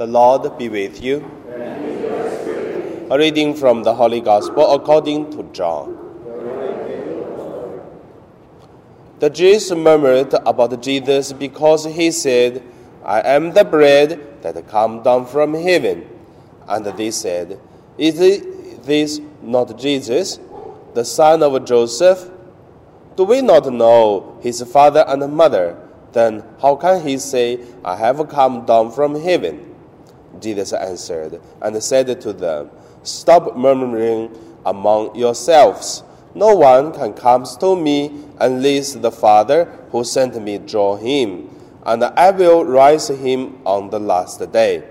The Lord be with you. And with your spirit. A reading from the Holy Gospel according to John. The Jews murmured about Jesus because he said, I am the bread that come down from heaven. And they said, Is this not Jesus, the son of Joseph? Do we not know his father and mother? Then how can he say, I have come down from heaven? Jesus answered and said to them, Stop murmuring among yourselves. No one can come to me unless the Father who sent me draw him, and I will raise him on the last day.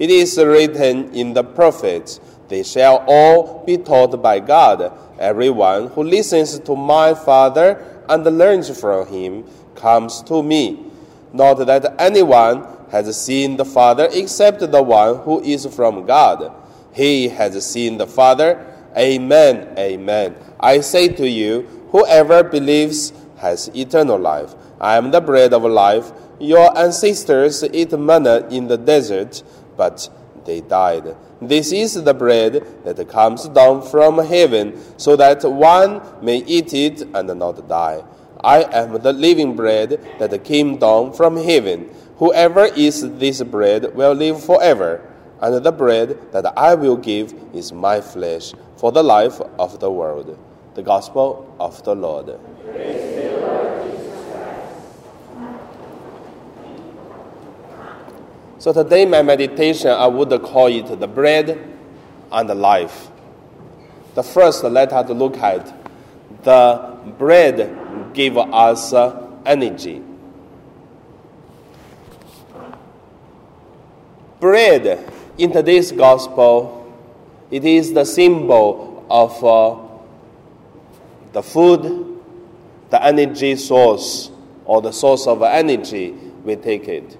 It is written in the prophets, They shall all be taught by God. Everyone who listens to my Father and learns from him comes to me. Not that anyone has seen the Father except the one who is from God. He has seen the Father. Amen, amen. I say to you, whoever believes has eternal life. I am the bread of life. Your ancestors ate manna in the desert, but they died. This is the bread that comes down from heaven, so that one may eat it and not die. I am the living bread that came down from heaven. Whoever eats this bread will live forever. And the bread that I will give is my flesh for the life of the world. The Gospel of the Lord. Praise the Lord Jesus Christ. So today my meditation, I would call it the bread and the life. The first, let us look at the bread gives us energy. Bread in today's gospel, it is the symbol of the food, the energy source, or the source of energy, we take it.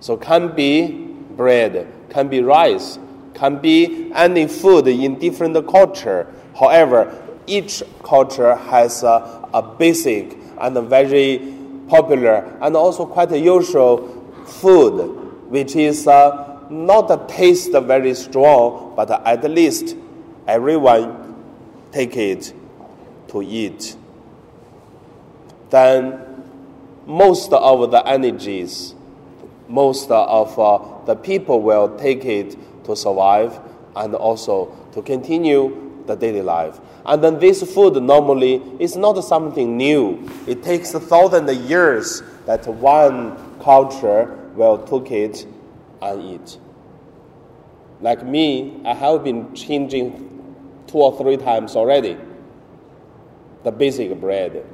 So can be bread, can be rice, can be any food in different culture. However, each culture has a basic and a very popular and also quite a usual food, which is not a taste very strong, but at least everyone take it to eat. Then most of the energies, most of the people will take it to survive and also to continue the daily life. And then this food normally is not something new. It takes 1,000 years that one culture will take it and eat. Like me, I have been changing 2 or 3 times already. The basic bread.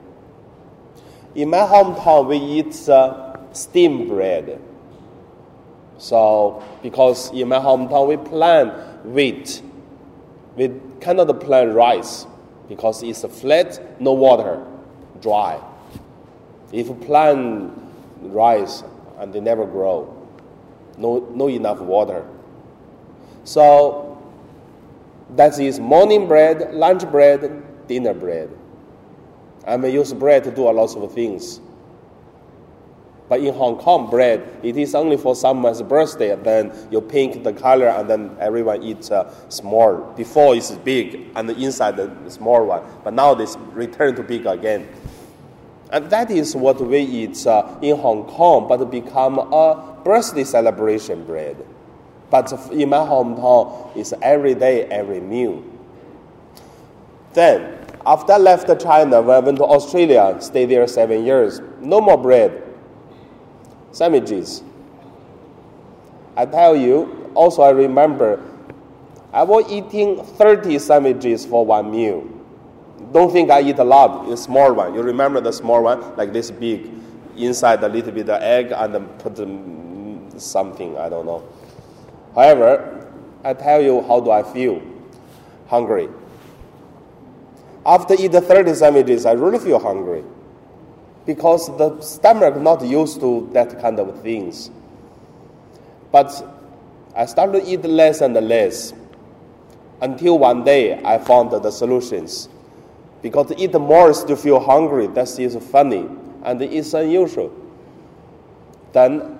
In my hometown, we eat steamed bread. So, because in my hometown we plant wheat, we cannot plant rice because it's flat, no water, dry. If you plant rice, and they never grow. No enough water. So that is morning bread, lunch bread, dinner bread. I may use bread to do a lot of things. But in Hong Kong, bread, it is only for someone's birthday. Then you paint the color and then everyone eats small. Before it's big and the inside the small one. But now it's returned to big again. And that is what we eat in Hong Kong, but become a birthday celebration bread. But in my hometown, it's every day, every meal. Then, after I left China, when I went to Australia, stayed there 7 years, no more bread, sandwiches. I tell you, also I remember, I was eating 30 sandwiches for one meal. Don't think I eat a lot, it's a small one. You remember the small one, like this big, inside a little bit of egg and then put something, I don't know. However, I tell you how do I feel hungry. After eating 30 sandwiches, I really feel hungry because the stomach not used to that kind of things. But I started to eat less and less until one day I found the solutions. Because to eat more is to feel hungry. That is funny. And it's unusual. Then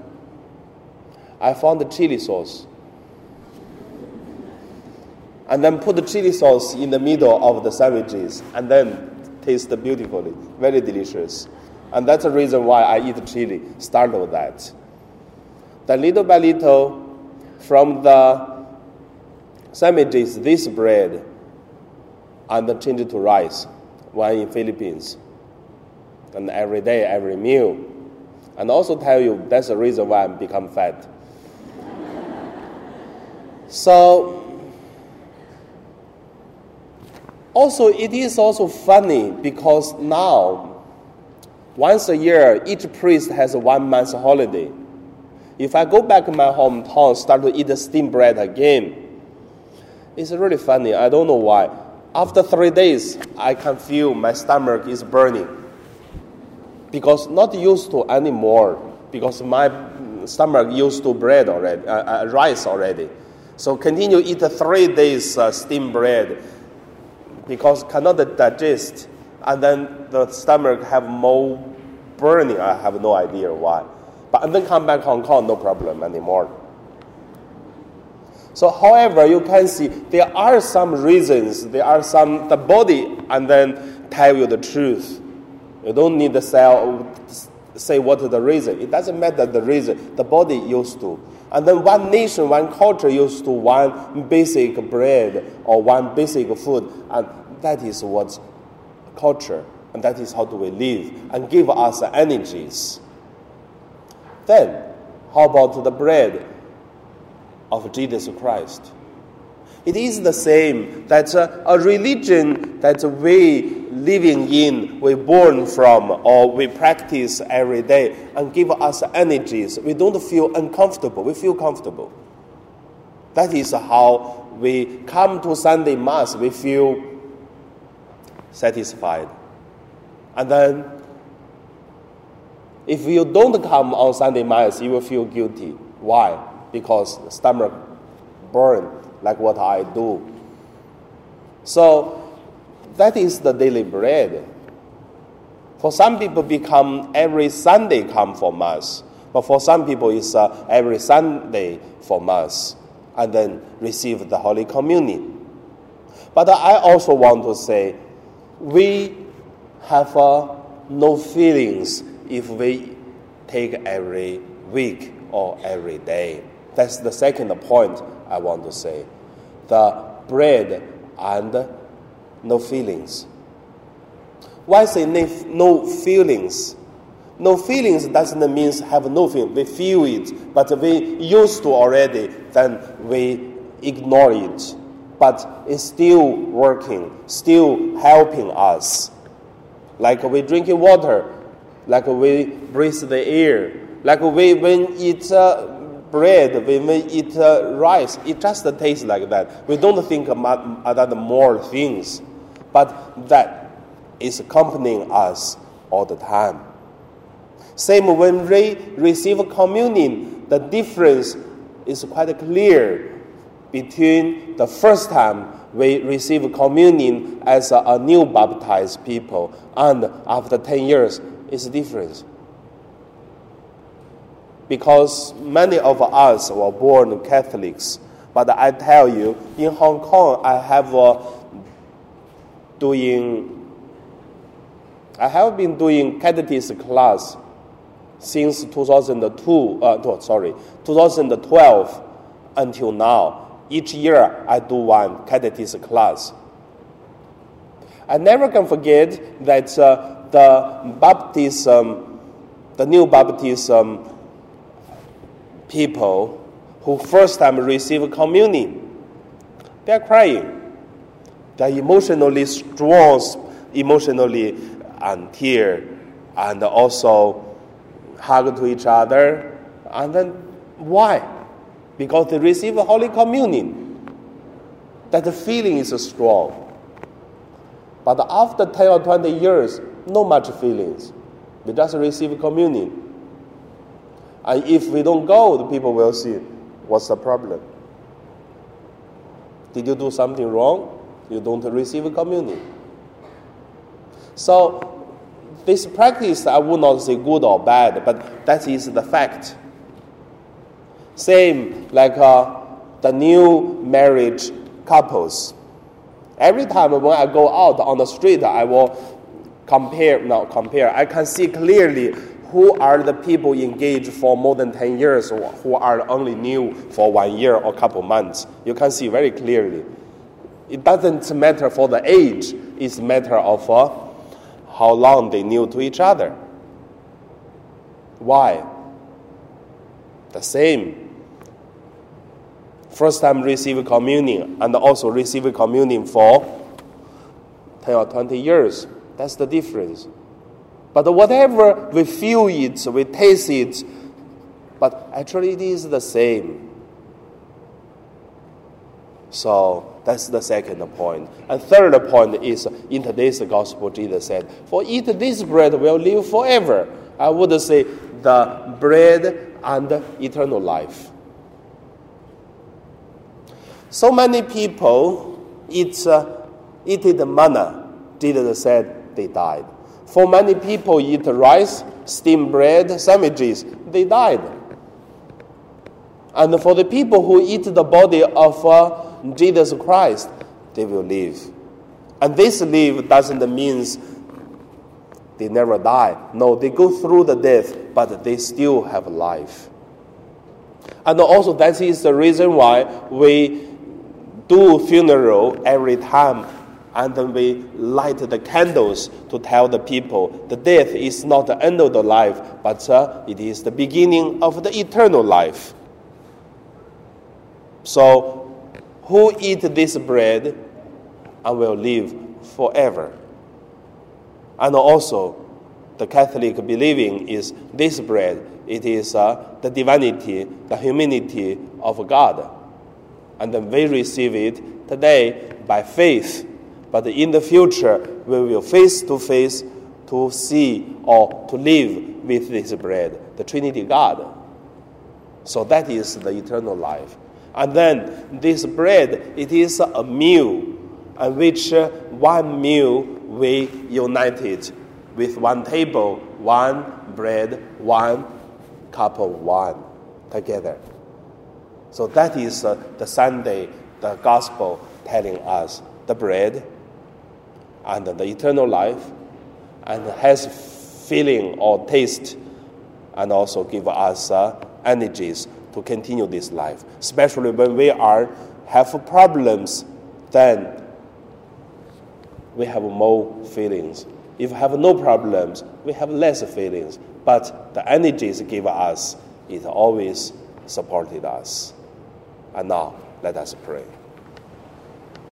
I found the chili sauce. And then put the chili sauce in the middle of the sandwiches, and then taste beautifully, very delicious. And that's the reason why I eat chili, start with that. Then little by little, from the sandwiches, this bread, and then change it to rice, one in Philippines. And every day, every meal. And also tell you, that's the reason why I become fat. So, also, it is also funny because now, once a year, each priest has a 1 month holiday. If I go back to my hometown, start to eat the steamed bread again, it's really funny. I don't know why. After 3 days, I can feel my stomach is burning because not used to anymore because my stomach used to bread already, rice already. So continue eat 3 days steamed bread. Because cannot digest, and then the stomach have more burning. I have no idea why. But and then come back Hong Kong, no problem anymore. So, however, you can see there are some reasons. There are some the body, and then tell you the truth. You don't need the cell say what is the reason. It doesn't matter the reason. The body used to. And then one nation, one culture used to one basic bread or one basic food. And that is what culture, and that is how do we live, and give us energies. Then, how about the bread of Jesus Christ? It is the same that a religion that we living in, we born from, or we practice every day, and give us energies. We don't feel uncomfortable. We feel comfortable. That is how we come to Sunday Mass. We feel satisfied. And then, if you don't come on Sunday Mass, you will feel guilty. Why? Because the stomach burns. Like what I do. So, that is the daily bread. For some people, become every Sunday come for Mass. But for some people, it's every Sunday for Mass. And then receive the Holy Communion. But I also want to say, we have no feelings if we take every week or every day. That's the second point I want to say. The bread and no feelings. Why say no feelings? No feelings doesn't mean have no feeling. We feel it, but we used to already, then we ignore it. But it's still working, still helping us. Like we drinking water, like we breathe the air, like we when it's bread, when we eat rice, it just tastes like that. We don't think about more things, but that is accompanying us all the time. Same when we receive communion, the difference is quite clear between the first time we receive communion as a new baptized people and after 10 years, it's different. Because many of us were born Catholics. But I tell you, in Hong Kong, I have been doing catechism class since 2012 until now. Each year, I do one catechism class. I never can forget that the new baptism people who first time receive communion, they are crying. They are emotionally strong, emotionally and tear, and also hug to each other. And then why? Because they receive Holy Communion. That the feeling is strong. But after 10 or 20 years, no much feelings. They just receive communion. And if we don't go, the people will see, what's the problem? Did you do something wrong? You don't receive communion. So, this practice, I would not say good or bad, but that is the fact. Same like the new married couples. Every time when I go out on the street, I will compare. I can see clearly who are the people engaged for more than 10 years or who are only new for 1 year or couple months. You can see very clearly. It doesn't matter for the age. It's a matter of how long they knew to each other. Why? The same. First time receive communion and also receive communion for 10 or 20 years. That's the difference. But whatever we feel it, we taste it, but actually it is the same. So that's the second point. And third point is, in today's gospel, Jesus said, "For eat this bread will live forever." I would say the bread and eternal life. So many people eat the manna. Jesus said they died. For many people eat rice, steamed bread, sandwiches. They died. And for the people who eat the body of Jesus Christ, they will live. And this live doesn't mean they never die. No, they go through the death, but they still have life. And also that is the reason why we do funeral every time. And then we light the candles to tell the people the death is not the end of the life, but it is the beginning of the eternal life. So, who eat this bread and will live forever. And also, the Catholic believing is this bread, it is the divinity, the humanity of God. And then we receive it today by faith. But in the future, we will face to see or to live with this bread, the Trinity God. So that is the eternal life. And then this bread, it is a meal, in which one meal we united with one table, one bread, one cup of wine together. So that is the Sunday, the gospel telling us the bread and the eternal life, and has feeling or taste, and also give us energies to continue this life. Especially when we have problems, then we have more feelings. If we have no problems, we have less feelings. But the energies given us, it always supported us. And now, let us pray.